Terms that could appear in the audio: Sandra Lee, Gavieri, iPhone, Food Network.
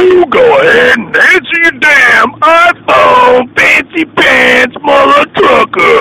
you go ahead and answer your damn iPhone fancy pants mother trucker.